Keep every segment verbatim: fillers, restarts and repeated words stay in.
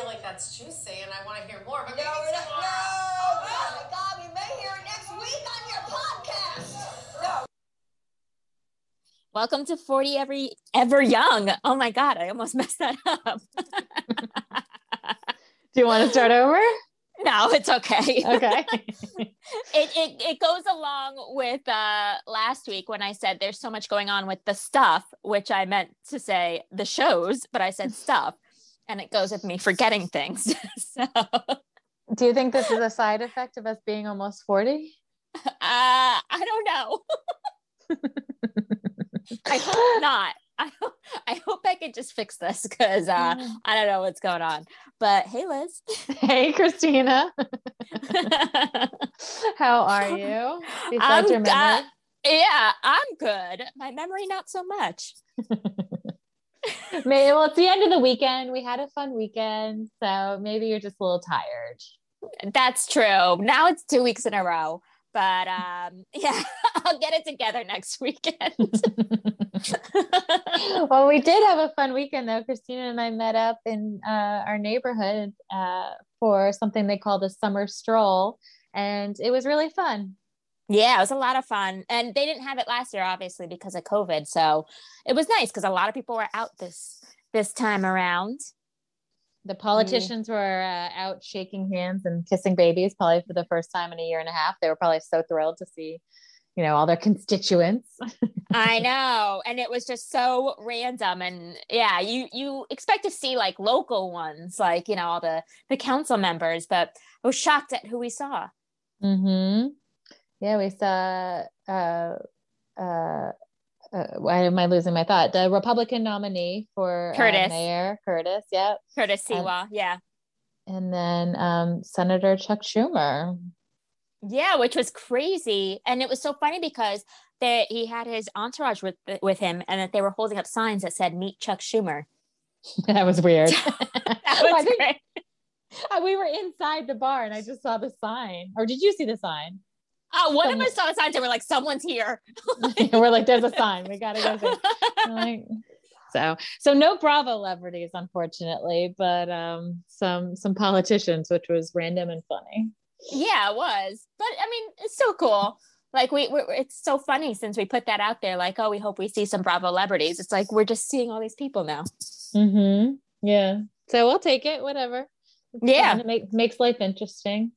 feel like that's juicy and I want to hear more. But no, maybe not, no, oh, no. My God, you may hear it next week on your podcast. No. Welcome to forty Every Ever Young. Oh my God, I almost messed that up. Do you want to start over? No, it's okay. Okay. it, it it goes along with uh, last week when I said there's so much going on with the stuff, which I meant to say the shows, but I said stuff, and it goes with me forgetting things. So, do you think this is a side effect of us being almost forty? Uh, I don't know. I hope not. I hope, I hope I could just fix this because uh, I don't know what's going on. But hey, Liz. Hey, Christina. How are you? Besides your memory? Uh, yeah, I'm good. My memory, not so much. Maybe, well, it's the end of the weekend. We had a fun weekend. So maybe you're just a little tired. That's true. Now it's two weeks in a row. But um, yeah, I'll get it together next weekend. Well, we did have a fun weekend though. Christina and I met up in uh, our neighborhood uh, for something they call the summer stroll. And it was really fun. Yeah, it was a lot of fun. And they didn't have it last year, obviously, because of COVID. So it was nice because a lot of people were out this this time around. The politicians mm. were uh, out shaking hands and kissing babies, probably for the first time in a year and a half. They were probably so thrilled to see, you know, all their constituents. I know. And it was just so random. And yeah, you, you expect to see like local ones, like, you know, all the, the council members, but I was shocked at who we saw. Mm-hmm. Yeah, we saw, uh, uh, Uh, why am I losing my thought? The Republican nominee for Curtis. Uh, mayor, Curtis, yeah. Curtis Siva, um, yeah. And then um, Senator Chuck Schumer. Yeah, which was crazy. And it was so funny because they, he had his entourage with with him and that they were holding up signs that said, meet Chuck Schumer. That was weird. That was I great. Think, we were inside the bar and I just saw the sign. Or did you see the sign? Oh, one Someone. of us saw signs and we're like, someone's here. We're like, there's a sign. We got to go there. Like, so, so no Bravo celebrities, unfortunately, but um, some, some politicians, which was random and funny. Yeah, it was. But I mean, it's so cool. Like we, we it's so funny since we put that out there, like, oh, we hope we see some Bravo celebrities. It's like, we're just seeing all these people now. Mm-hmm. Yeah. So we'll take it, whatever. It's yeah. It make, makes life interesting.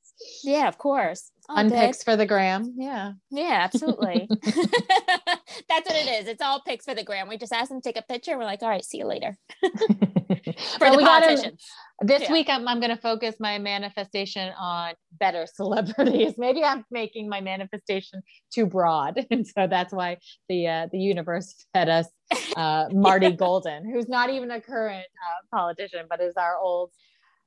Yeah, of course. All unpicks good. For the gram. Yeah. Yeah, absolutely. That's what it is. It's all pics for the gram. We just ask them to take a picture. And we're like, all right, see you later. For well, the politicians. Gotta, this yeah. week, I'm, I'm going to focus my manifestation on better celebrities. Maybe I'm making my manifestation too broad. And so that's why the uh, the universe fed us uh, Marty Golden, who's not even a current uh, politician, but is our old,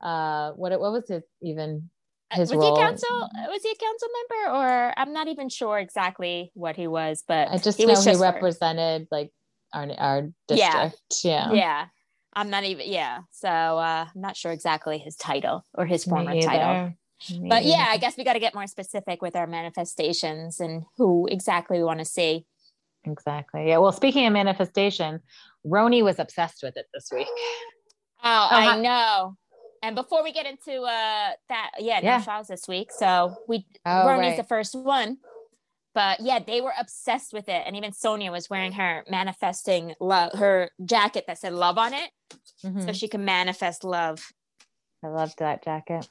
uh, what what was his even... His was role. He a council? Was he a council member? Or I'm not even sure exactly what he was, but I just he know was he just represented like our our district. Yeah, yeah. yeah. I'm not even. Yeah, so uh, I'm not sure exactly his title or his former title. Me. But yeah, I guess we got to get more specific with our manifestations and who exactly we want to see. Exactly. Yeah. Well, speaking of manifestation, Roni was obsessed with it this week. Oh, oh I how- know. And before we get into uh, that, yeah, yeah. no shows this week. So we oh, Roni's right. the first one. But yeah, they were obsessed with it. And even Sonia was wearing her manifesting love, her jacket that said love on it. Mm-hmm. So she can manifest love. I loved that jacket.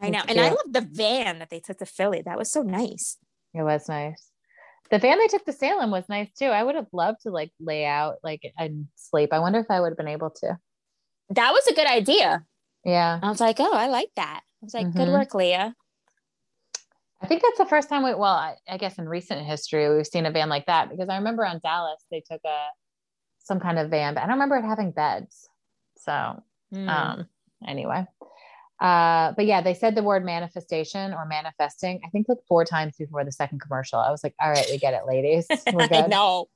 I know. It's and cute. I loved the van that they took to Philly. That was so nice. It was nice. The van they took to Salem was nice too. I would have loved to like lay out like and sleep. I wonder if I would have been able to. That was a good idea. Yeah. I was like, oh, I like that. I was like, mm-hmm. Good work, Leah. I think that's the first time we, well, I, I guess in recent history, we've seen a van like that because I remember on Dallas, they took a, some kind of van, but I don't remember it having beds. So mm. um, anyway, uh, but yeah, they said the word manifestation or manifesting, I think like four times before the second commercial. I was like, all right, we get it, ladies. We're good. I know.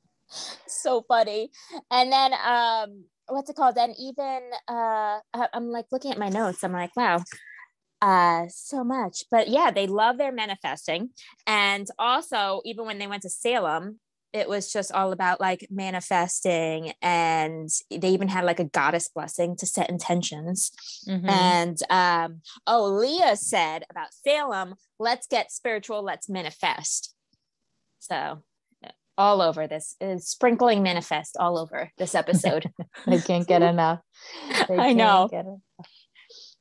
So funny. And then, um, what's it called? And even, uh, I'm like looking at my notes. I'm like, wow, uh, so much, but yeah, they love their manifesting. And also even when they went to Salem, it was just all about like manifesting, and they even had like a goddess blessing to set intentions. Mm-hmm. And um, oh, Leah said about Salem, let's get spiritual, let's manifest. So all over this is sprinkling manifest all over this episode. They can't get enough. They I know. Get enough.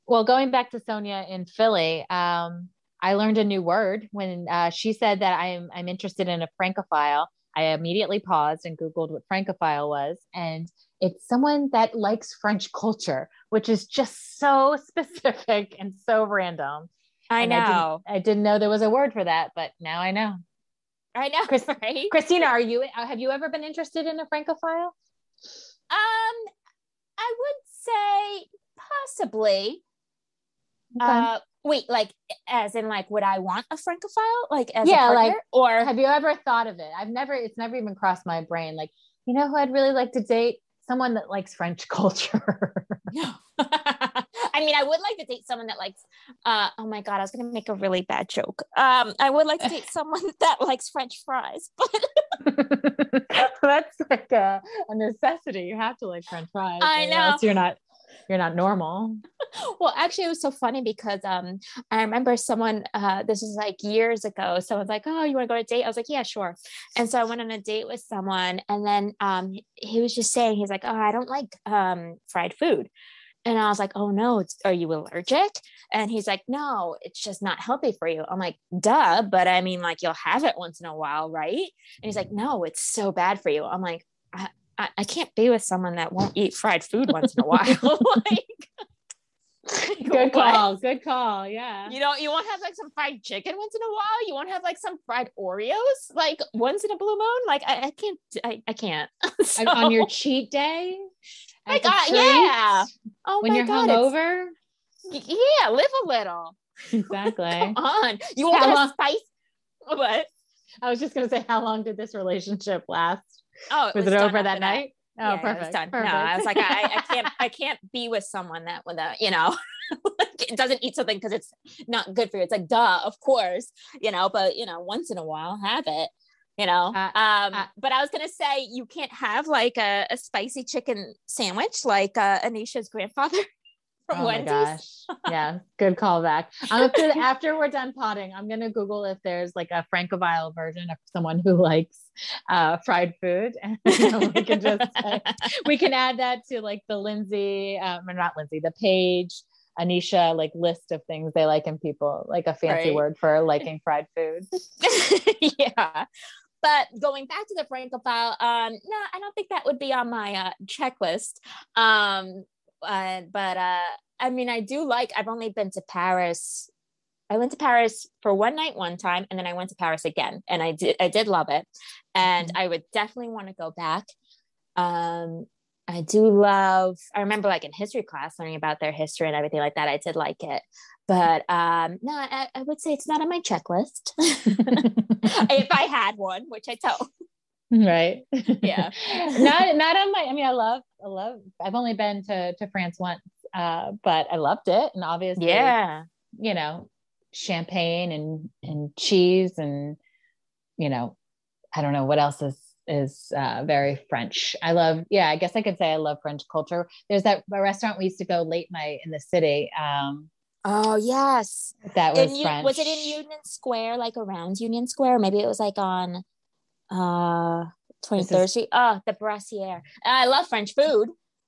Well, going back to Sonia in Philly, um, I learned a new word when uh, she said that I'm, I'm interested in a Francophile. I immediately paused and Googled what Francophile was. And it's someone that likes French culture, which is just so specific and so random. I and know. I didn't, I didn't know there was a word for that, but now I know. I know. Chris, right? Christina, are you, have you ever been interested in a Francophile? Um, I would say possibly. Okay. Uh, wait, like, as in like, would I want a Francophile? Like, as yeah, a partner? Like, or have you ever thought of it? I've never, it's never even crossed my brain. Like, you know who I'd really like to date? Someone that likes French culture. I mean, I would like to date someone that likes, uh, oh my God, I was going to make a really bad joke. Um, I would like to date someone that likes French fries, but that's like a, a necessity. You have to like French fries. I know. Else you're not, you're not normal. Well, actually it was so funny because, um, I remember someone, uh, this was like years ago. Someone's like, oh, you want to go on a date? I was like, yeah, sure. And so I went on a date with someone, and then, um, he was just saying, he's like, oh, I don't like, um, fried food. And I was like, oh no, it's, are you allergic? And he's like, no, it's just not healthy for you. I'm like, duh, but I mean, like, you'll have it once in a while, right? And he's like, no, it's so bad for you. I'm like, I, I, I can't be with someone that won't eat fried food once in a while. Like, good call, what? Good call, yeah. You know, you won't have like some fried chicken once in a while. You won't have like some fried Oreos, like once in a blue moon. Like I, I can't, I, I can't. So, on your cheat day. Like, uh, yeah. Oh when my you're God, hungover. Yeah, live a little. Exactly. Come on. You want to spice? What? I was just gonna say, how long did this relationship last? Oh, it was, was it over that night? night? Oh, yeah, perfect. It was done. Perfect. No, I was like, I, I can't, I can't be with someone that without, you know, like, it doesn't eat something because it's not good for you. It's like, duh, of course, you know. But you know, once in a while, have it. You know, uh, um, uh, but I was going to say, you can't have like a, a spicy chicken sandwich, like uh, Anisha's grandfather from oh Wendy's. My gosh. Yeah. Good callback. Um, after, after we're done potting, I'm going to Google if there's like a Francophile version of someone who likes uh, fried food. And we can just, uh, we can add that to like the Lindsay, um, or not Lindsay, the Paige, Anisha, like list of things they like in people, like a fancy right. word for liking fried food. Yeah. But going back to the Francophile, um, no, I don't think that would be on my uh, checklist. Um, uh, but uh, I mean, I do like, I've only been to Paris. I went to Paris for one night one time, and then I went to Paris again. And I did, I did love it. And mm-hmm. I would definitely want to go back. Um, I do love, I remember like in history class, learning about their history and everything like that. I did like it. But um, no, I, I would say it's not on my checklist. If I had one, which I don't. Right. Yeah. not not on my, I mean, I love, I love, I've only been to, to France once, uh, but I loved it. And obviously, yeah. you know, champagne and, and cheese and, you know, I don't know what else is, is uh, very French. I love, yeah, I guess I could say I love French culture. There's that restaurant we used to go late night in the city. Um, Oh yes, that was in, French. Was it in Union Square, like around Union Square? Maybe it was like on uh twenty-third Street. Oh, the Brassiere. I love French food.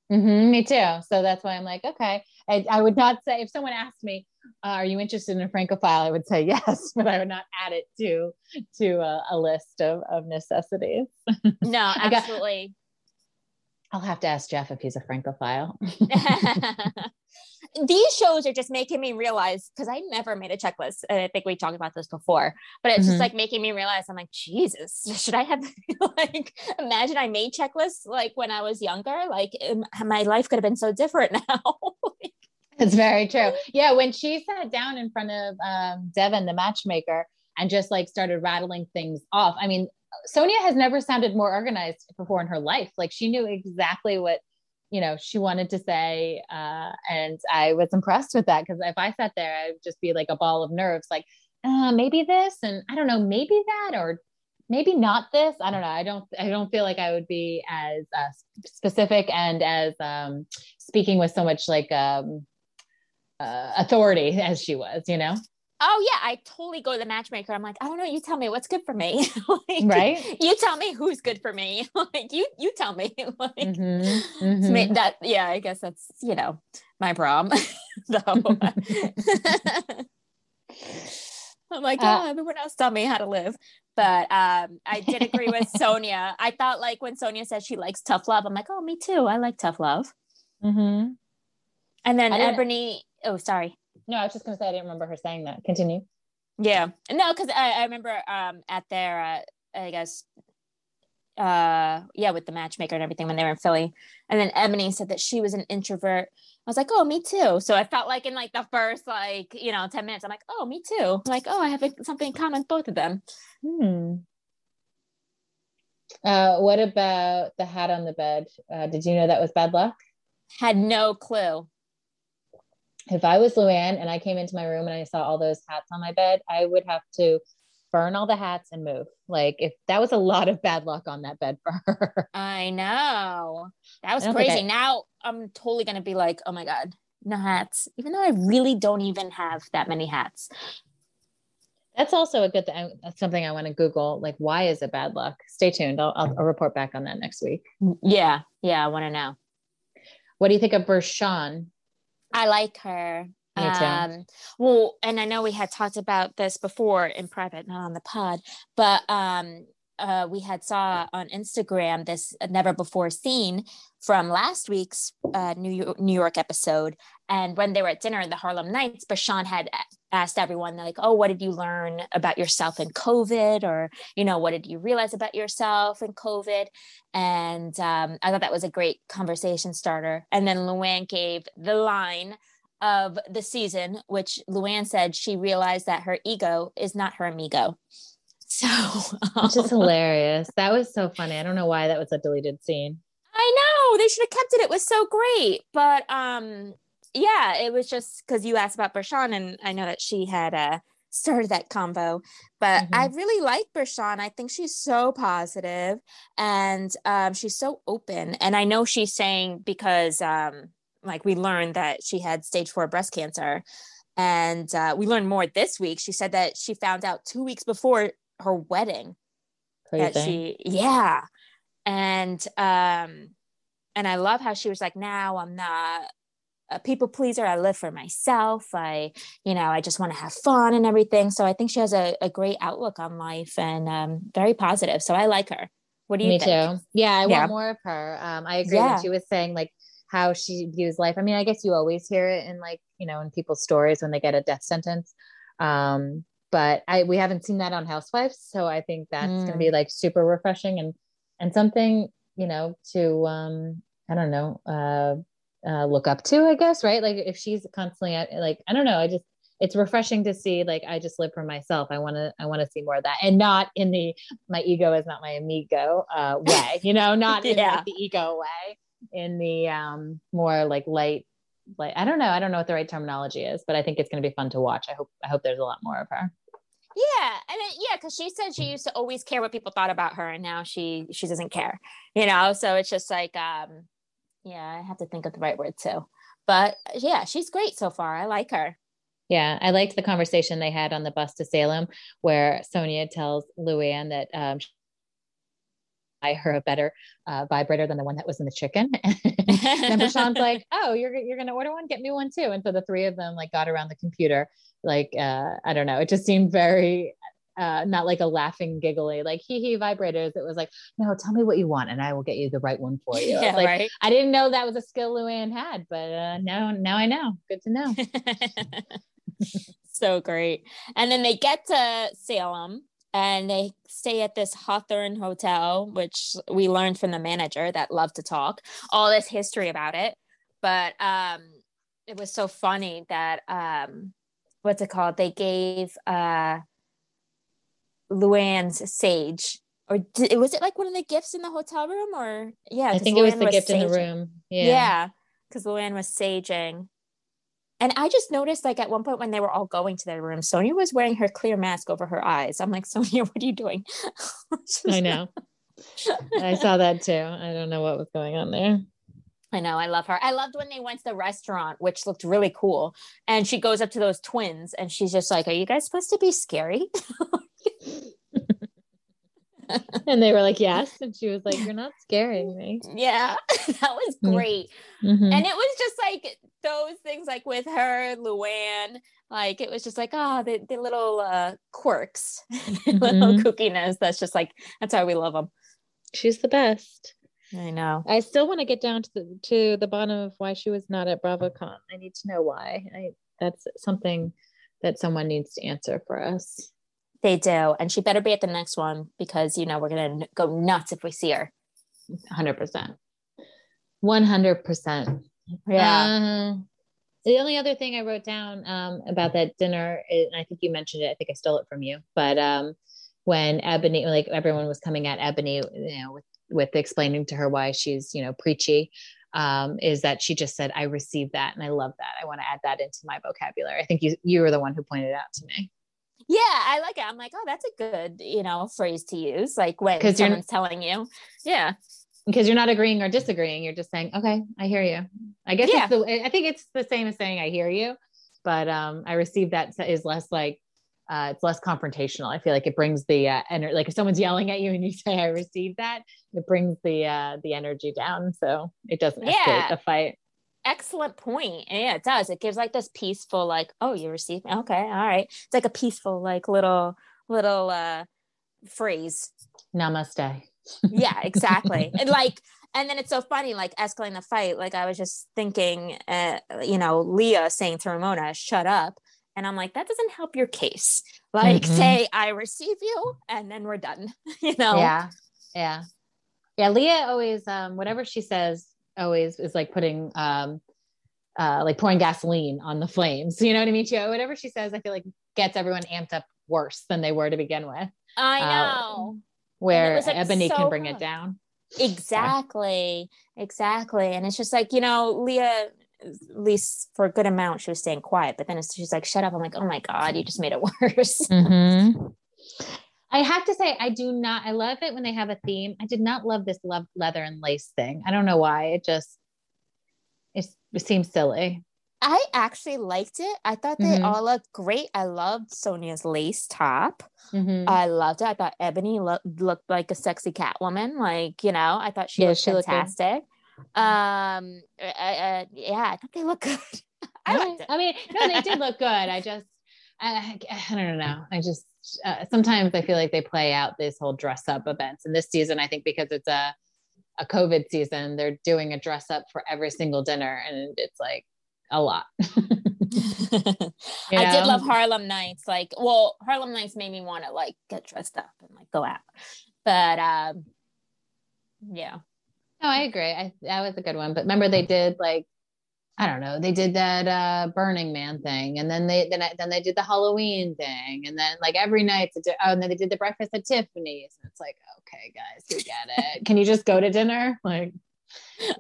Mm-hmm, me too. So that's why I'm like, okay. I, I would not say if someone asked me, uh, "Are you interested in a Francophile?" I would say yes, but I would not add it to to a, a list of of necessities. No, absolutely. I'll have to ask Jeff if he's a Francophile. These shows are just making me realize, because I never made a checklist, and I think we talked about this before, but it's mm-hmm. just like making me realize, I'm like, Jesus, should I have like, imagine I made checklists like when I was younger, like my life could have been so different now. Like, it's very true. Yeah. When she sat down in front of um, Devin, the matchmaker, and just like started rattling things off. I mean, Sonia has never sounded more organized before in her life. Like she knew exactly what, you know, she wanted to say. Uh, and I was impressed with that. Cause if I sat there, I'd just be like a ball of nerves, like, uh, maybe this, and I don't know, maybe that, or maybe not this. I don't know. I don't, I don't feel like I would be as uh, specific and as um, speaking with so much like um, uh, authority as she was, you know? Oh yeah. I totally go to the matchmaker. I'm like, I don't know. You tell me what's good for me. Like, right. You tell me who's good for me. Like you, you tell me. Like, mm-hmm. Mm-hmm. That, yeah, I guess that's, you know, my problem. I'm like, oh, uh, everyone else tell me how to live. But um, I did agree with Sonia. I thought like when Sonia said she likes tough love, I'm like, oh, me too. I like tough love. Mm-hmm. And then Ebony, oh, sorry. No, I was just going to say, I didn't remember her saying that. Continue. Yeah. No, because I, I remember um, at their, uh, I guess, uh, yeah, with the matchmaker and everything when they were in Philly. And then Ebony said that she was an introvert. I was like, oh, me too. So I felt like in like the first, like, you know, ten minutes, I'm like, oh, me too. I'm like, oh, I have something in common with both of them. Hmm. Uh, what about the hat on the bed? Uh, did you know that was bad luck? Had no clue. If I was Luann and I came into my room and I saw all those hats on my bed, I would have to burn all the hats and move. Like if that was a lot of bad luck on that bed for her. I know. That was crazy. I- now I'm totally going to be like, oh my God, no hats. Even though I really don't even have that many hats. That's also a good thing. That's something I want to Google. Like, why is it bad luck? Stay tuned. I'll, I'll, I'll report back on that next week. Yeah. Yeah. I want to know. What do you think of Bershon? I like her. Me too. Um, well, and I know we had talked about this before in private, not on the pod, but um, uh, we had saw on Instagram this never before seen from last week's uh, New York, New York episode. And when they were at dinner in the Harlem Nights, Bershon had asked everyone like, oh, what did you learn about yourself in COVID? Or, you know, what did you realize about yourself in COVID? And um, I thought that was a great conversation starter. And then Luann gave the line of the season, which Luann said she realized that her ego is not her amigo. So um, which is hilarious. That was so funny. I don't know why that was a deleted scene. I know, they should have kept it. It was so great. But um, yeah, it was just because you asked about Bershon, and I know that she had uh, started that combo. But mm-hmm. I really like Bershon. I think she's so positive, and um, she's so open. And I know she's saying because um, like we learned that she had stage four breast cancer, and uh, we learned more this week. She said that she found out two weeks before her wedding. Crazy. That she, yeah. And, um, and I love how she was like, now I'm not a people pleaser. I live for myself. I, you know, I just want to have fun and everything. So I think she has a, a great outlook on life, and, um, very positive. So I like her. What do you Me think? Too. Yeah. I yeah. want more of her. Um, I agree yeah. when she was saying like how she views life. I mean, I guess you always hear it in like, you know, in people's stories when they get a death sentence. Um, but I, we haven't seen that on Housewives. So I think that's mm. going to be like super refreshing and, And something, you know, to, um, I don't know, uh, uh, look up to, I guess, right? Like if she's constantly at, like, I don't know, I just, it's refreshing to see, like, I just live for myself. I want to, I want to see more of that, and not in the, my ego is not my amigo uh, way, you know, not in yeah. like, the ego way, in the um, more like light, like, I don't know. I don't know what the right terminology is, but I think it's going to be fun to watch. I hope, I hope there's a lot more of her. Yeah. And it, yeah, because she said she used to always care what people thought about her, and now she she doesn't care, you know? So it's just like, um, yeah, I have to think of the right word too. But yeah, she's great so far. I like her. Yeah. I liked the conversation they had on the bus to Salem where Sonia tells Luann that um, she buy her a better uh, vibrator than the one that was in the chicken. And Bershon's like, oh, you're, you're going to order one? Get me one too. And so the three of them like got around the computer. Like, uh, I don't know. It just seemed very, uh, not like a laughing, giggly, like hee hee vibrators. It was like, no, tell me what you want and I will get you the right one for you. Yeah, like, right? I didn't know that was a skill Luann had, but, uh, now, now I know. Good to know. So great. And then they get to Salem and they stay at this Hawthorne Hotel, which we learned from the manager that loved to talk all this history about it. But, um, it was so funny that, um, what's it called? They gave uh, Luann's sage, or did, was it like one of the gifts in the hotel room? Or yeah, I think Luann it was the was gift saging. in the room. Yeah, because yeah, Luann was saging And I just noticed, like, at one point when they were all going to their room, Sonia was wearing her clear mask over her eyes. I'm like, Sonia, what are you doing? I know. I saw that too. I don't know what was going on there. I know. I love her. I loved when they went to the restaurant, which looked really cool. And she goes up to those twins and she's just like, are you guys supposed to be scary? And they were like, yes. And she was like, you're not scaring me. Yeah, that was great. Mm-hmm. And it was just like those things, like with her, Luann, like it was just like, oh, the, the little uh, quirks, the little mm-hmm. kookiness. That's just like, that's how we love them. She's the best. I know. I still want to get down to the to the bottom of why she was not at BravoCon. I need to know why. I, that's something that someone needs to answer for us. They do. And she better be at the next one because, you know, we're going to go nuts if we see her. one hundred percent. one hundred percent. Yeah. Uh, the only other thing I wrote down um, about that dinner, is, and I think you mentioned it, I think I stole it from you, but um, when Ebony, like everyone was coming at Ebony, you know, with, with explaining to her why she's, you know, preachy. Um, is that she just said, I received that. And I love that. I want to add that into my vocabulary. I think you, you were the one who pointed it out to me. Yeah, I like it. I'm like, oh, that's a good, you know, phrase to use. Like when someone's telling you, yeah, because you're not agreeing or disagreeing. You're just saying, okay, I hear you. I guess yeah. it's the, I think it's the same as saying I hear you, but um, I received that is less like uh, it's less confrontational. I feel like it brings the uh, energy. Like if someone's yelling at you and you say I received that, it brings the uh, the energy down, so it doesn't escalate yeah. the fight. Excellent point. Yeah, it does. It gives like this peaceful, like, oh, you received me. Okay. All right. It's like a peaceful, like little, little, uh, phrase. Namaste. Yeah, exactly. And like, and then it's so funny, like escalating the fight. Like I was just thinking, uh, you know, Leah saying to Ramona, shut up. And I'm like, that doesn't help your case. Like mm-hmm. say, I receive you and then we're done, you know? Yeah. Yeah. Yeah. Leah always, um, whatever she says, always is like putting um uh like pouring gasoline on the flames, you know what I mean? She, whatever she says I feel like gets everyone amped up worse than they were to begin with. I know. Uh, where was, like, Ebony so can bring hard. It down. Exactly. Yeah. Exactly. And it's just like, you know, Leah, at least for a good amount she was staying quiet, but then it's, she's like shut up. I'm like, oh my god, you just made it worse. Mm-hmm. I have to say, I do not, I love it when they have a theme. I did not love this love leather and lace thing. I don't know why. It just, it, it seems silly. I actually liked it. I thought they mm-hmm. all looked great. I loved Sonia's lace top. Mm-hmm. I loved it. I thought Ebony lo- looked like a sexy Catwoman. Like, you know, I thought she yeah, was fantastic. Looked um, I, uh, yeah, I thought they looked good. I liked it. I mean, no, they did look good. I just, I, I don't know. I just. Uh, sometimes I feel like they play out this whole dress up events, and this season I think because it's a a COVID season they're doing a dress up for every single dinner, and it's like a lot. I know? Did love Harlem Nights. Like, well, Harlem Nights made me want to like get dressed up and like go out, but um yeah, no, I agree. I, that was a good one. But remember they did like I don't know. They did that uh, Burning Man thing, and then they then then they did the Halloween thing, and then like every night. Oh, and then they did the breakfast at Tiffany's. And it's like, okay, guys, we get it. Can you just go to dinner? Like,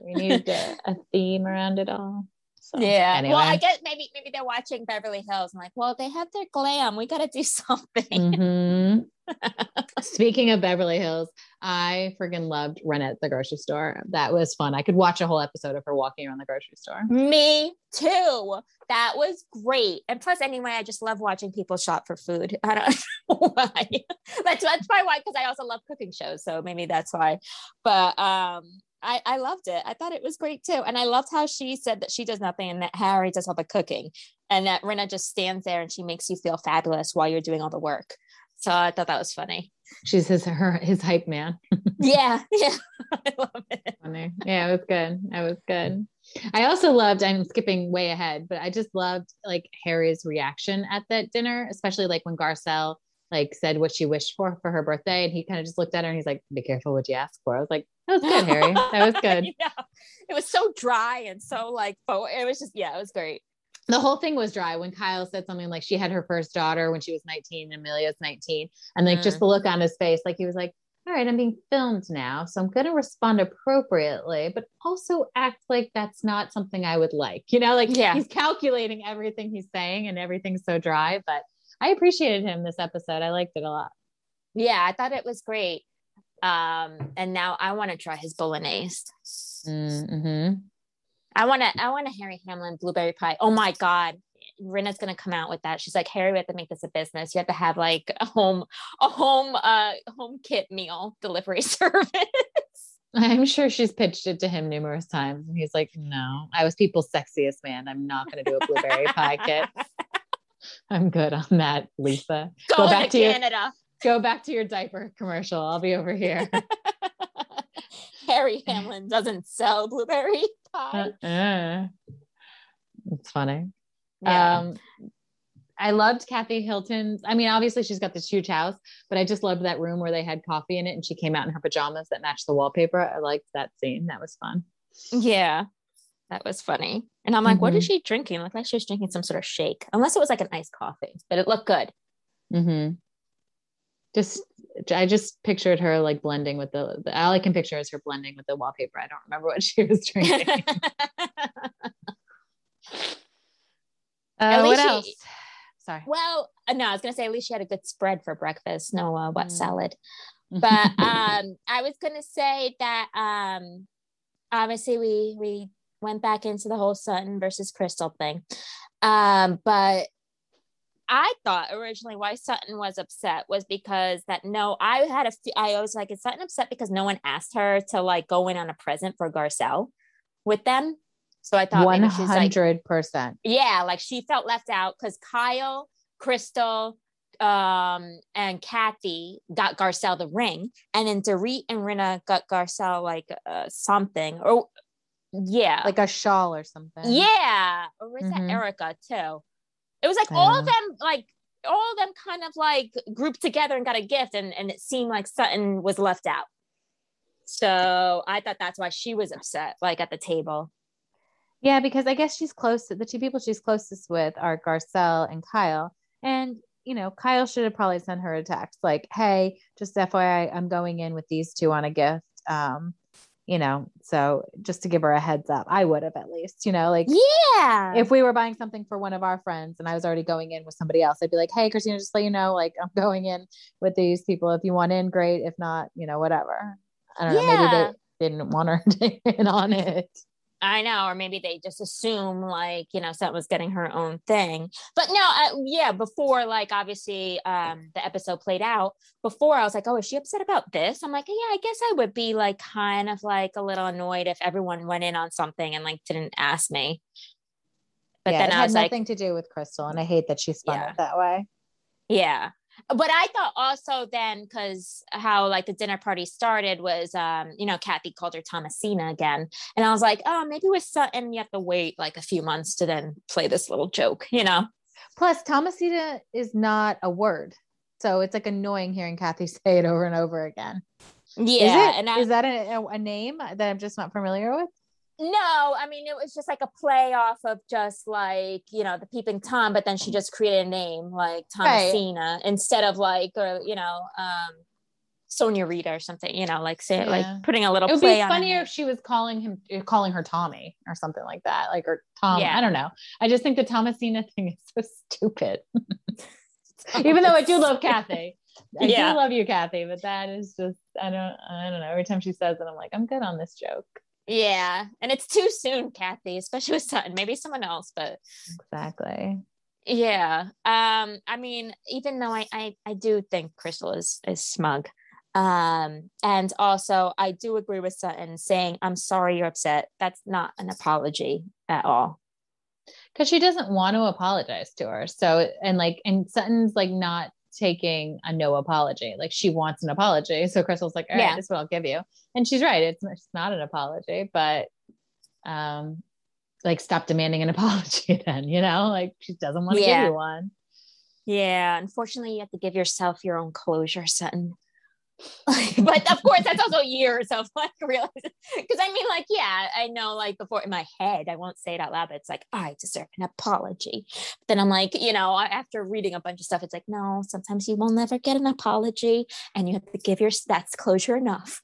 we need a, a theme around it all. So, yeah. Anyway. Well, I guess maybe maybe they're watching Beverly Hills. I'm like, well, they have their glam. We got to do something. Mm-hmm. Speaking of Beverly Hills, I friggin' loved Rena at the grocery store. That was fun. I could watch a whole episode of her walking around the grocery store. Me too. That was great. And plus, anyway, I just love watching people shop for food. I don't know why. That's, that's probably why, because I also love cooking shows. So maybe that's why. But um, I, I loved it. I thought it was great too. And I loved how she said that she does nothing and that Harry does all the cooking. And that Rena just stands there and she makes you feel fabulous while you're doing all the work. So I thought that was funny. She's his her his hype man. Yeah, yeah, I love it. Funny. Yeah, it was good. It was good. I also loved. I'm skipping way ahead, but I just loved like Harry's reaction at that dinner, especially like when Garcelle like said what she wished for for her birthday, and he kind of just looked at her and he's like, "Be careful what you ask for." I was like, "That was good, Harry. That was good." Yeah, it was so dry and so like, it was just yeah, it was great. The whole thing was dry when Kyle said something like she had her first daughter when she was nineteen and Amelia's nineteen. And like mm. just the look on his face, like he was like, all right, I'm being filmed now, so I'm going to respond appropriately, but also act like that's not something I would like, you know, like yeah. he's calculating everything he's saying and everything's so dry, but I appreciated him this episode. I liked it a lot. Yeah. I thought it was great. Um, and now I want to try his bolognese. Mm-hmm. I want to, I want a Harry Hamlin blueberry pie. Oh my God. Rena's going to come out with that. She's like, Harry, we have to make this a business. You have to have like a home, a home, uh, home kit meal delivery service. I'm sure she's pitched it to him numerous times. And he's like, no, I was people's sexiest man. I'm not going to do a blueberry pie kit. I'm good on that, Lisa. Go, go back to, to Canada. Your, go back to your diaper commercial. I'll be over here. Harry Hamlin doesn't sell blueberry pie. Uh-uh. It's funny. Yeah. Um, I loved Kathy Hilton's. I mean, obviously she's got this huge house, but I just loved that room where they had coffee in it and she came out in her pajamas that matched the wallpaper. I liked that scene. That was fun. Yeah. That was funny. And I'm like, mm-hmm. what is she drinking? It looked like she was drinking some sort of shake, unless it was like an iced coffee, but it looked good. Mm-hmm. Just, I just pictured her like blending with the, the, all I can picture is her blending with the wallpaper. I don't remember what she was drinking. Uh, what she, else? Sorry. Well, no, I was going to say, at least she had a good spread for breakfast. No, uh, what mm. salad. But um, I was going to say that um, obviously we, we went back into the whole Sutton versus Crystal thing. Um, but I thought originally why Sutton was upset was because that, no, I had a, I was like, is Sutton upset because no one asked her to like go in on a present for Garcelle with them? So I thought one hundred percent. Like, yeah. Like she felt left out because Kyle, Crystal, um, and Kathy got Garcelle the ring. And then Dorit and Rena got Garcelle like uh, something or yeah. Like a shawl or something. Yeah. Or was mm-hmm. that Erica too? It was like all of them, like all of them kind of like grouped together and got a gift. And, and it seemed like Sutton was left out. So I thought that's why she was upset, like at the table. Yeah, because I guess she's close to the two people she's closest with are Garcelle and Kyle. And, you know, Kyle should have probably sent her a text like, hey, just F Y I, I'm going in with these two on a gift. Um, you know, so just to give her a heads up, I would have at least, you know, like, yeah, if we were buying something for one of our friends and I was already going in with somebody else, I'd be like, hey, Christina, just let you know, like, I'm going in with these people. If you want in, great. If not, you know, whatever. I don't yeah. know. Maybe they didn't want her to in on it. I know. Or maybe they just assume like, you know, Sutton was getting her own thing, but no, I, yeah. Before, like, obviously um, the episode played out before I was like, oh, is she upset about this? I'm like, yeah, I guess I would be like, kind of like a little annoyed if everyone went in on something and like, didn't ask me, but yeah, then it I had was nothing like, to do with Crystal. And I hate that she spun yeah. it that way. Yeah. But I thought also then, because how like the dinner party started was, um, you know, Kathy called her Thomasina again. And I was like, oh, maybe with Sutton, you have to wait like a few months to then play this little joke, you know? Plus Thomasina is not a word. So it's like annoying hearing Kathy say it over and over again. Yeah. Is, it, and I, is that a, a name that I'm just not familiar with? No, I mean, it was just like a play off of just like, you know, the peeping Tom, but then she just created a name like Thomasina right. instead of like, or, you know, um, Sonia Rita or something, you know, like say yeah. like putting a little play on it. It would be funnier if she was calling him, calling her Tommy or something like that. Like, or Tom, yeah. I don't know. I just think the Thomasina thing is so stupid. Even though I do love Kathy. I yeah. do love you, Kathy, but that is just, I don't, I don't know. Every time she says it, I'm like, I'm good on this joke. Yeah. And it's too soon, Kathy, especially with Sutton, maybe someone else, but exactly. Yeah. Um, I mean, even though I, I, I do think Crystal is, is smug. Um, and also I do agree with Sutton saying, I'm sorry you're upset. That's not an apology at all. Cause she doesn't want to apologize to her. So, and like, and Sutton's like not taking a no apology. Like she wants an apology. So Crystal's like, all right, yeah. this is what I'll give you. And she's right. It's, it's not an apology, but um, like stop demanding an apology then, you know, like she doesn't want to yeah. give you one. Yeah. Unfortunately you have to give yourself your own closure, Sutton. But of course, that's also years of like realizing, because I mean, like, yeah, I know, like, before in my head, I won't say it out loud, but it's like, I deserve an apology. But then I'm like, you know, after reading a bunch of stuff, it's like, no, sometimes you will never get an apology, and you have to give your, that's closure enough.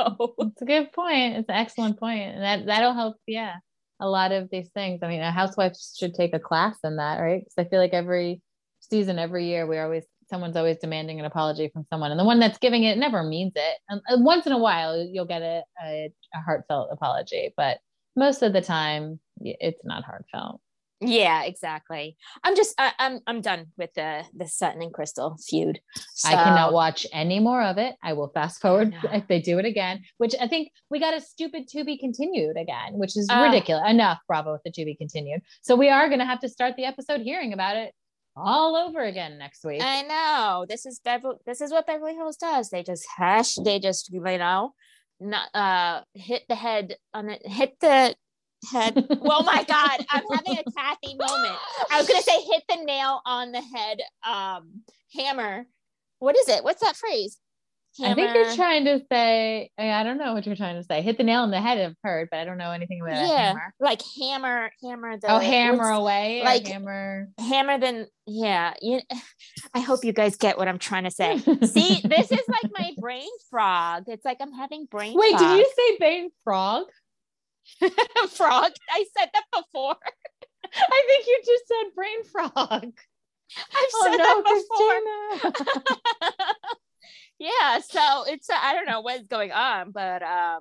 So it's a good point. It's an excellent point. And that, that'll help. Yeah. A lot of these things. I mean, a housewife should take a class in that, right? Because I feel like every season, every year, we're always, someone's always demanding an apology from someone, and the one that's giving it never means it. And once in a while, you'll get a, a, a heartfelt apology, but most of the time, it's not heartfelt. Yeah, exactly. I'm just, I, I'm, I'm done with the the Sutton and Crystal feud. So. I cannot watch any more of it. I will fast forward no. if they do it again. Which I think we got a stupid to be continued again, which is uh, ridiculous. Enough, Bravo, with the to be continued. So we are going to have to start the episode hearing about it all over again next week. I know. This is Beverly, this is what Beverly Hills does. They just hash, they just, you know, not uh hit the head on it, hit the head. Well, my God, I'm having a Kathy moment. I was gonna say hit the nail on the head, um hammer. What is it? What's that phrase? Hammer. I think you're trying to say, I don't know what you're trying to say. Hit the nail on the head, I've heard, but I don't know anything about yeah, hammer. Like hammer, hammer. The, oh, hammer away. Like hammer. Hammer then, yeah. You, I hope you guys get what I'm trying to say. See, this is like my brain frog. It's like I'm having brain Wait, frog. Did you say brain frog? Frog? I said that before. I think you just said brain frog. I've oh, said no, that before. Yeah, so it's uh, I don't know what's going on, but um,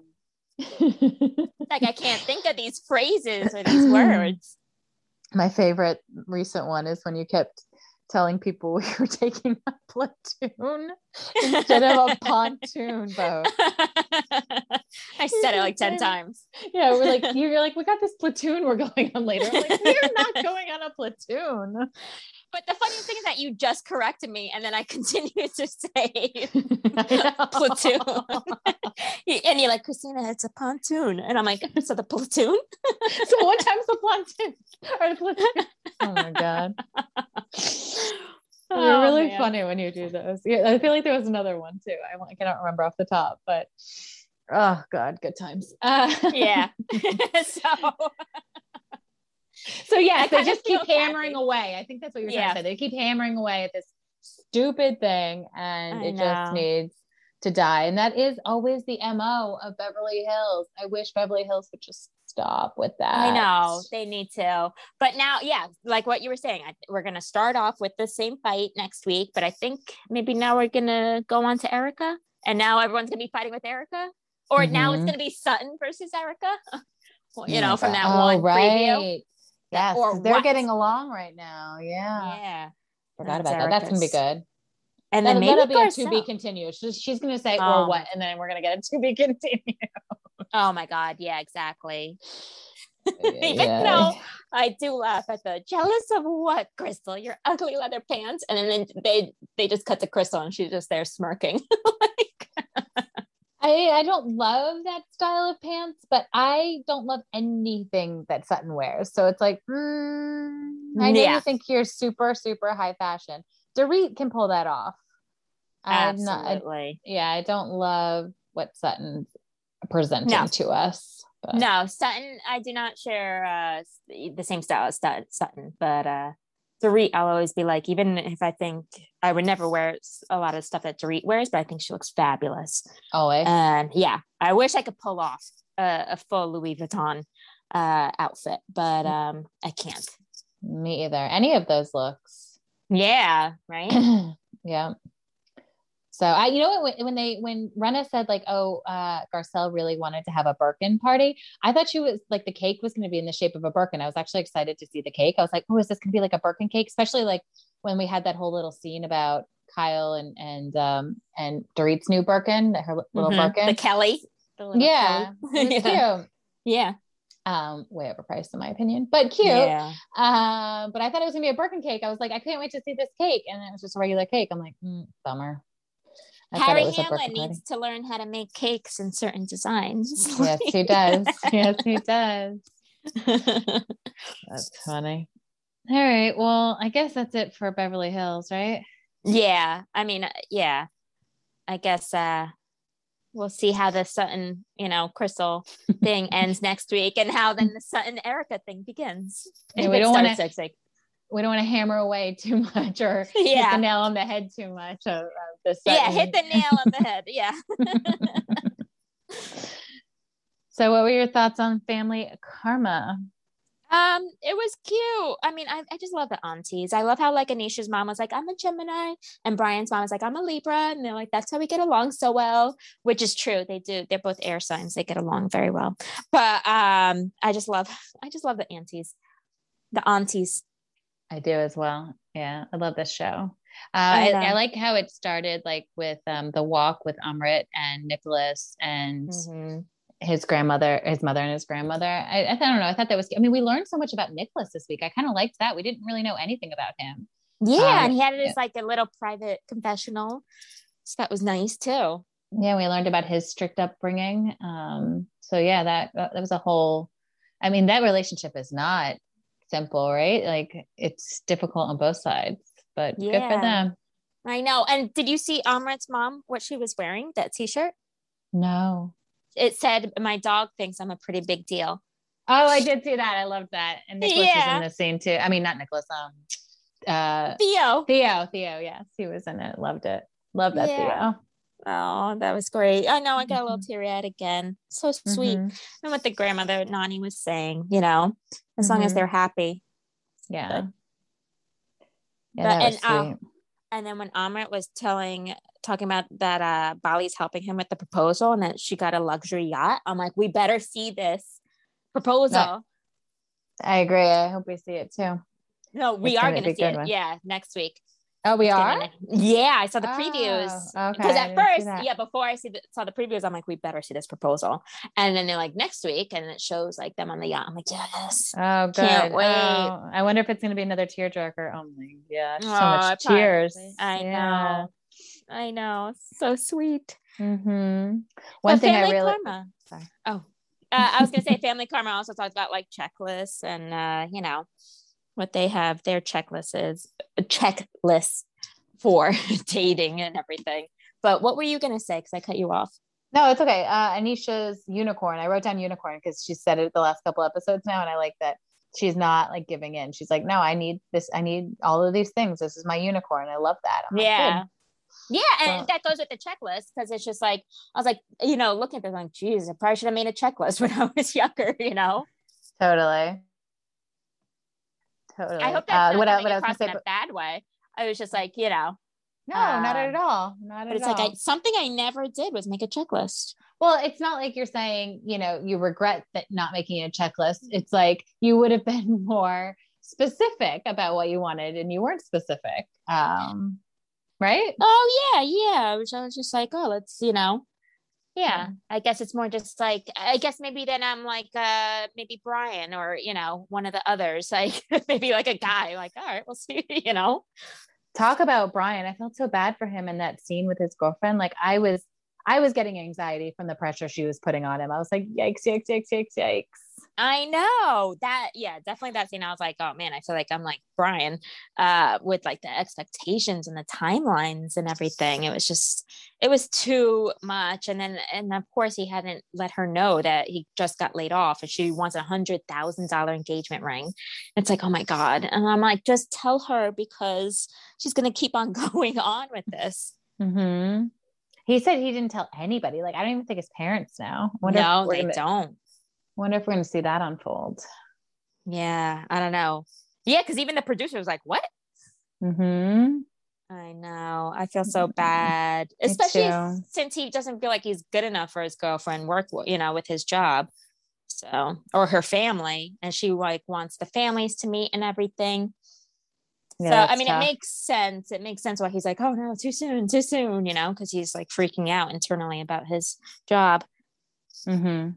like I can't think of these phrases or these words. My favorite recent one is when you kept telling people we were taking a platoon instead of a pontoon boat. I said it like ten times. Yeah, we're like you're like we got this platoon we're going on later. I'm like, we are not going on a platoon. But the funniest thing is that you just corrected me, and then I continued to say platoon. And you're like, Christina, it's a pontoon. And I'm like, so the platoon? So what time's the pontoon? Or the platoon? Oh, my God. Oh, you're really man. funny when you do those. Yeah, I feel like there was another one, too. I, I cannot remember off the top, but oh, God, good times. Uh- yeah. so... So yes, they just keep hammering happy. away. I think that's what you're yeah. trying to say. They keep hammering away at this stupid thing, and I it know. just needs to die. And that is always the M O of Beverly Hills. I wish Beverly Hills would just stop with that. I know they need to. But now, yeah, like what you were saying, I, we're gonna start off with the same fight next week. But I think maybe now we're gonna go on to Erica, and now everyone's gonna be fighting with Erica, or mm-hmm. now it's gonna be Sutton versus Erica. Well, you yeah, know, from that oh, one right. preview. Yes, or they're what? getting along right now. Yeah. Yeah. Forgot That's about Erica's. that. That's going to be good. And then that'll, maybe that'll be a to be continued. She's, she's going to say, um, or what? And then we're going to get a to be continued. Oh my God. Yeah, exactly. Yeah, Even yeah. though I do laugh at the jealous of what, Crystal? Your ugly leather pants. And then they, they just cut to Crystal and she's just there smirking. Like, I, I don't love that style of pants, but I don't love anything that Sutton wears. So it's like, mm, I know yeah. you think you're super, super high fashion. Dorit can pull that off. Absolutely. I'm not, I, yeah, I don't love what Sutton's presenting no. to us. But. No, Sutton, I do not share uh, the same style as Sutton, but uh, Dorit, I'll always be like, even if I think I would never wear a lot of stuff that Dorit wears, but I think she looks fabulous. Always. And yeah, I wish I could pull off a, a full Louis Vuitton uh, outfit, but um, I can't. Me either. Any of those looks. Yeah. Right. Yeah. So I, you know what, when they, when Rena said like, oh, uh, Garcelle really wanted to have a Birkin party. I thought she was like, the cake was going to be in the shape of a Birkin. I was actually excited to see the cake. I was like, oh, is this going to be like a Birkin cake? Especially like when we had that whole little scene about Kyle and, and, um, and Dorit's new Birkin, her little mm-hmm. Birkin. The Kelly. The yeah. Kelly. Yeah. Cute. Yeah. Um, way overpriced in my opinion, but cute. Yeah. Uh, but I thought it was gonna be a Birkin cake. I was like, I can't wait to see this cake. And it was just a regular cake. I'm like, mm, bummer. I Harry Hamlin needs to learn how to make cakes in certain designs. Yes, he does. Yes, he does. That's funny. All right. Well, I guess that's it for Beverly Hills, right? Yeah. I mean, yeah. I guess uh, we'll see how the Sutton, you know, Crystal thing ends next week, and how then the Sutton Erica thing begins. Yeah, we don't want to. We don't want to hammer away too much, or yeah. hit the nail on the head too much. Of, of the Sutton. Yeah, hit the nail on the head. Yeah. So, what were your thoughts on family karma? Um, it was cute. I mean, I, I just love the aunties. I love how like Anisha's mom was like, I'm a Gemini, and Brian's mom was like, I'm a Libra. And they're like, that's how we get along so well, which is true. They do. They're both air signs. They get along very well. But um, I just love, I just love the aunties, the aunties. I do as well. Yeah. I love this show. Uh, I, I, I like how it started, like with um, the walk with Amrit and Nicholas and mm-hmm. his grandmother, his mother and his grandmother. I, I don't know. I thought that was, I mean, we learned so much about Nicholas this week. I kind of liked that. We didn't really know anything about him. Yeah. Um, and he had it as like a little private confessional. So that was nice too. Yeah. We learned about his strict upbringing. Um, so yeah, that, that was a whole, I mean, that relationship is not simple, right? Like it's difficult on both sides, but yeah. good for them. I know. And did you see Amrit's mom, what she was wearing, that t-shirt? No. It said, my dog thinks I'm a pretty big deal. Oh, I did see that. I loved that. And Nicholas yeah. was in the scene too. I mean, not Nicholas. Um, uh, Theo. Theo. Theo. Yes. He was in it. Loved it. Love that yeah. Theo. Oh, that was great. I know. I got mm-hmm. a little teary-eyed again. So sweet. Mm-hmm. And what the grandmother, Nani, was saying, you know, as mm-hmm. long as they're happy. Yeah. But, yeah, but, that was and, sweet. Uh, and then when Amrit was telling... talking about that uh Bali's helping him with the proposal and that she got a luxury yacht. I'm like, we better see this proposal. I agree. I hope we see it too. No, we it's are gonna, gonna see it. One. Yeah, next week. Oh, we are? Gonna... Yeah, I saw the previews. Oh, okay. Because at first, yeah, before I see the, saw the previews, I'm like, we better see this proposal. And then they're like, next week, and it shows like them on the yacht. I'm like, yes. Oh, good. Can't wait. Oh, I wonder if it's gonna be another tearjerker only. Yeah, so oh, much probably. Tears. I yeah. know. I know, so sweet. Mm-hmm. One thing I really karma. Sorry. Oh, uh, I was gonna say family karma also talks about like checklists and uh, you know what they have their checklists is checklists for dating and everything. But what were you gonna say? Because I cut you off. No, it's okay. Uh, Anisha's unicorn. I wrote down unicorn because she said it the last couple episodes now, and I like that she's not like giving in. She's like, no, I need this. I need all of these things. This is my unicorn. I love that. I'm yeah. Like, yeah, and well, that goes with the checklist because it's just like I was like, you know, looking at this, like, geez, I probably should have made a checklist when I was younger, you know. Totally, totally. I hope that's uh, not what I, what I was say, in but... a bad way. I was just like, you know, no, um, not at all, not but at it's all. It's like I, something I never did was make a checklist. Well, it's not like you're saying, you know, you regret that not making a checklist. It's like you would have been more specific about what you wanted, and you weren't specific. Um. Right? Oh, yeah, yeah. Which I was just like, oh, let's, you know. Yeah. I guess it's more just like, I guess maybe then I'm like, uh, maybe Brian or, you know, one of the others, like maybe like a guy, like, all right, we'll see, you know. Talk about Brian. I felt so bad for him in that scene with his girlfriend. Like I was, I was getting anxiety from the pressure she was putting on him. I was like, yikes, yikes, yikes, yikes, yikes. I know that. Yeah, definitely that scene. I was like, oh man, I feel like I'm like Brian uh, with like the expectations and the timelines and everything. It was just, it was too much. And then, and of course he hadn't let her know that he just got laid off and she wants a hundred thousand dollar engagement ring. It's like, oh my God. And I'm like, just tell her because she's going to keep on going on with this. Mm-hmm. He said he didn't tell anybody. Like, I don't even think his parents know. No, they gonna- don't. Wonder if we're going to see that unfold. Yeah, I don't know. Yeah, because even the producer was like, what? Mm-hmm. I know. I feel so bad. Me Especially too. Since he doesn't feel like he's good enough for his girlfriend work, you know, with his job. So, or her family. And she like wants the families to meet and everything. Yeah, so, I mean, tough. It makes sense. It makes sense why he's like, oh no, too soon, too soon, you know, because he's like freaking out internally about his job. Mm-hmm.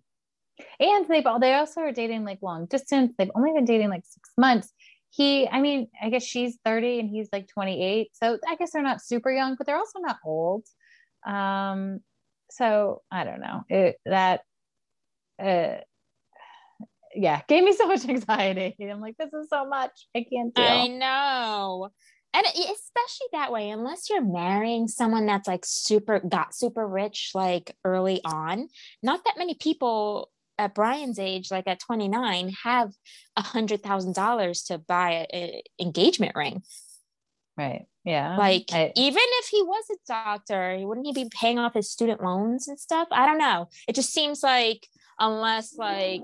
And they've all, they also are dating like long distance. They've only been dating like six months. He, I mean, I guess she's thirty and he's like twenty-eight. So I guess they're not super young, but they're also not old. Um, so I don't know it, that, uh, yeah, gave me so much anxiety. I'm like, this is so much. I can't do. I know. And especially that way, unless you're marrying someone that's like super, got super rich, like early on, not that many people at Brian's age, like at twenty-nine, have a hundred thousand dollars to buy an engagement ring. Right. Yeah. Like I, even if he was a doctor, wouldn't he be paying off his student loans and stuff? I don't know. It just seems like, unless like,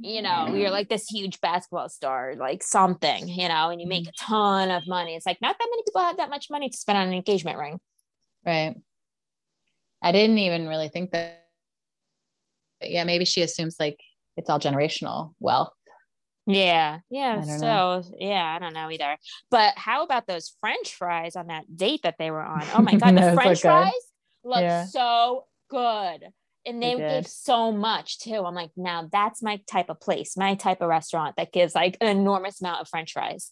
you know, you're like this huge basketball star, like something, you know, and you make a ton of money. It's like not that many people have that much money to spend on an engagement ring. Right. I didn't even really think that. But yeah, maybe she assumes like it's all generational wealth. Yeah. Yeah. So know. yeah, I don't know either. But how about those French fries on that date that they were on? Oh my God. The French fries look yeah. so good. And they gave so much too. I'm like, now that's my type of place, my type of restaurant that gives like an enormous amount of French fries.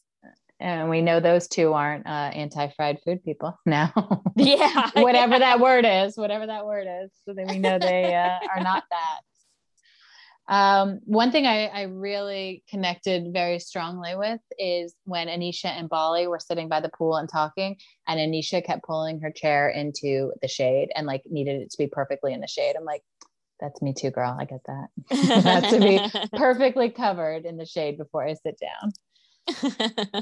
And we know those two aren't uh, anti-fried food people now. Yeah. whatever yeah. that word is, whatever that word is. So then we know they uh, are not that. Um, one thing I, I really connected very strongly with is when Anisha and Bali were sitting by the pool and talking, and Anisha kept pulling her chair into the shade and like needed it to be perfectly in the shade. I'm like, that's me too, girl. I get that. It has to be perfectly covered in the shade before I sit down. So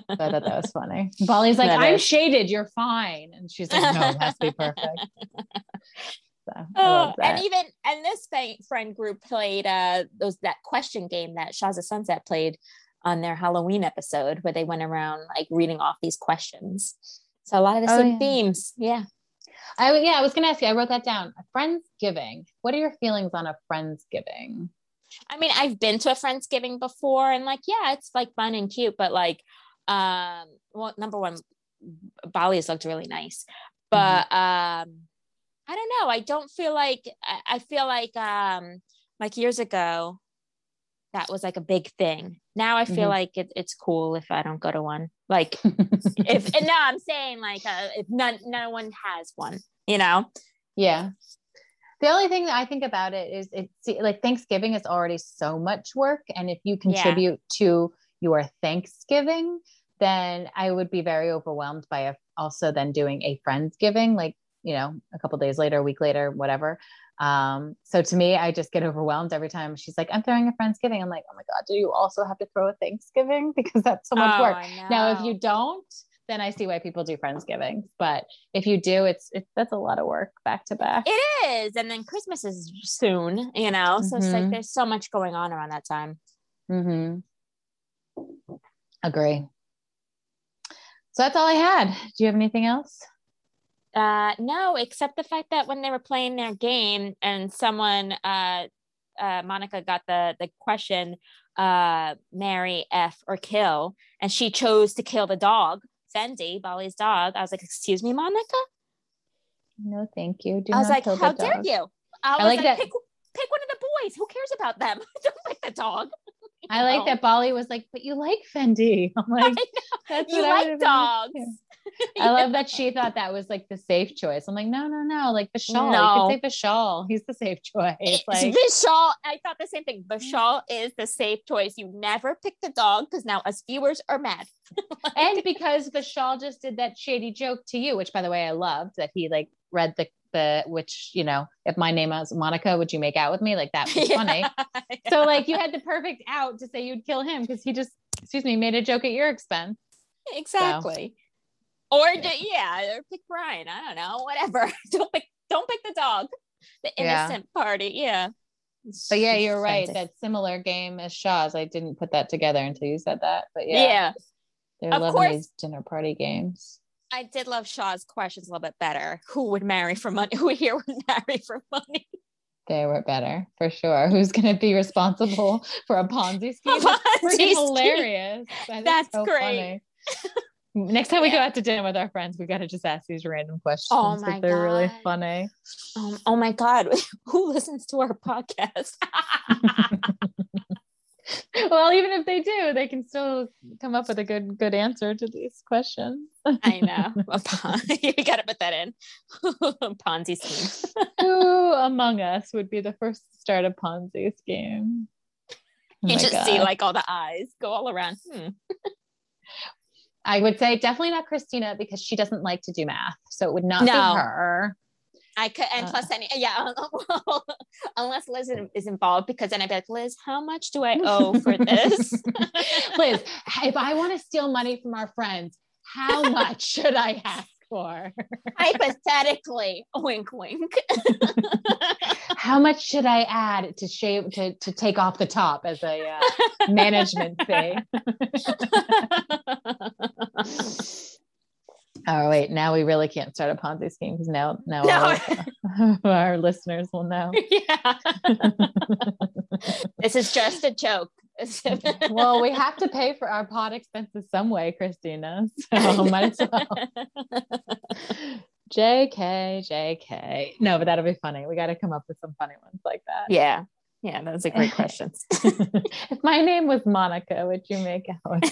I thought that was funny. Bali's like, that I'm is. shaded. You're fine. And she's like, no, it has to be perfect. So, oh, and even and this friend group played uh those that question game that Shazza Sunset played on their Halloween episode, where they went around like reading off these questions. So a lot of the oh, same yeah. themes. Yeah. I yeah, I was gonna ask you, I wrote that down. A Friendsgiving. What are your feelings on a Friendsgiving? I mean, I've been to a Friendsgiving before and like, yeah, it's like fun and cute, but like um well, number one, Bali has looked really nice. But mm-hmm. um I don't know. I don't feel like, I feel like, um, like years ago, that was like a big thing. Now I feel mm-hmm. like it, it's cool if I don't go to one, like if, and no, I'm saying like, uh, if none, no one has one, you know? Yeah. The only thing that I think about it is it's like Thanksgiving is already so much work. And if you contribute yeah. to your Thanksgiving, then I would be very overwhelmed by a, also then doing a Friendsgiving, like, you know, a couple of days later, a week later, whatever. Um, so to me, I just get overwhelmed every time she's like, I'm throwing a Friendsgiving. I'm like, oh my God, do you also have to throw a Thanksgiving? Because that's so much oh, work. Now, if you don't, then I see why people do Friendsgiving. But if you do, it's, it's, that's a lot of work back to back. It is. And then Christmas is soon, you know? So mm-hmm. it's like, there's so much going on around that time. Mm-hmm. Agree. So that's all I had. Do you have anything else? Uh, no, except the fact that when they were playing their game and someone, uh, uh, Monica got the, the question, uh, marry, F or kill, and she chose to kill the dog, Fendi, Bali's dog. I was like, excuse me, Monica? No, thank you. Do I was like, how dare you? I was I like, like that. Pick, pick one of the boys. Who cares about them? Don't pick the dog. I like oh. that Bali was like, but you like Fendi. I'm like, that's you what like I dogs. I love that she thought that was like the safe choice. I'm like, no, no, no. Like Vishal, no. You could say Vishal. He's the safe choice. It's like Vishal. I thought the same thing. Vishal is the safe choice. You never pick the dog because now us viewers are mad. Like, and because Vishal just did that shady joke to you, which by the way, I loved that he like read the The, which, you know, if my name was Monica, would you make out with me? Like that was yeah, funny. Yeah. So like you had the perfect out to say you'd kill him because he just, excuse me, made a joke at your expense. Exactly. So. Or yeah. Do, yeah, or pick Brian. I don't know, whatever. don't pick, don't pick the dog. The innocent yeah. party. Yeah. But yeah, you're right. That similar game as Shaw's. I didn't put that together until you said that. But yeah, yeah. They're of loving course- these dinner party games. I did love Shaw's questions a little bit better. Who would marry for money? Who here would marry for money? They were better for sure. Who's going to be responsible for a Ponzi scheme? A Ponzi That's pretty scheme. Hilarious. That That's so great. Funny. Next time yeah. we go out to dinner with our friends, we got to just ask these random questions. Oh my they're God. Really funny. Um, oh my God. Who listens to our podcast? Well, even if they do, they can still come up with a good good answer to these questions. I know. Pon- you got to put that in. Ponzi scheme. Who among us would be the first to start a Ponzi scheme? Oh you just God. See like all the eyes go all around. Hmm. I would say definitely not Christina because she doesn't like to do math. So it would not no. be her. I could, and uh, plus any, yeah, unless Liz is involved, because then I'd be like, Liz, how much do I owe for this? Liz, if I want to steal money from our friends, how much should I ask for? Hypothetically, wink, wink. How much should I add to shave, to, to take off the top as a uh, management fee? Oh, wait, now we really can't start a Ponzi scheme because now, now no. our, our listeners will know. Yeah. This is just a joke. Well, we have to pay for our pod expenses some way, Christina. So might as well. J K, J K. No, but that'll be funny. We got to come up with some funny ones like that. Yeah. Yeah, those are great questions. If my name was Monica, would you make out?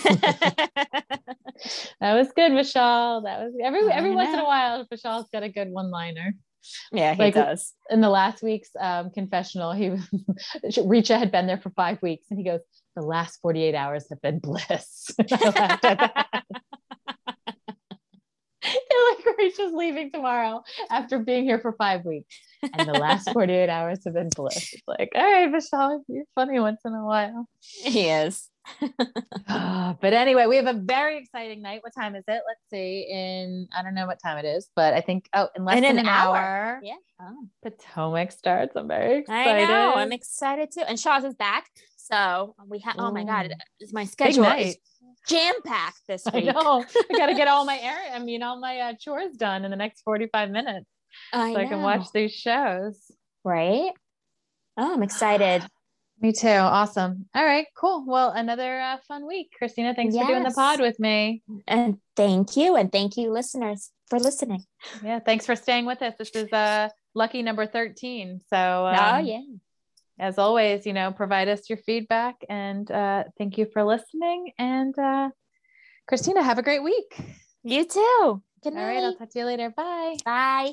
That was good, Vishal. That was every every once in a while, Vishal's got a good one-liner. Yeah, he like, does. In the last week's um, confessional, he Richa had been there for five weeks, and he goes, "The last forty-eight hours have been bliss." I laughed at that. They're like, Rachel's leaving tomorrow after being here for five weeks. And the last forty-eight hours have been bliss. It's like, all right, Michelle, you're funny once in a while. He is. uh, but anyway, we have a very exciting night. What time is it? Let's see. In, I don't know what time it is, but I think, oh, in less in than an, an hour. hour. Yeah. Oh. Potomac starts. I'm very excited. I know. I'm excited too. And Shaw's is back. So we have, oh my God, it's my schedule. Is- jam-packed this week. I know. I gotta get all my air I mean all my uh, chores done in the next forty-five minutes I so know. I can watch these shows, right? Oh, I'm excited. Me too. Awesome. All right, cool. Well, another uh, fun week, Christina. Thanks yes. for doing the pod with me. And thank you, and thank you listeners for listening. Yeah, thanks for staying with us. This is uh lucky number thirteen, so um, oh yeah as always, you know, provide us your feedback, and uh, thank you for listening. And uh, Christina, have a great week. You too. Good night. All right. I'll talk to you later. Bye. Bye.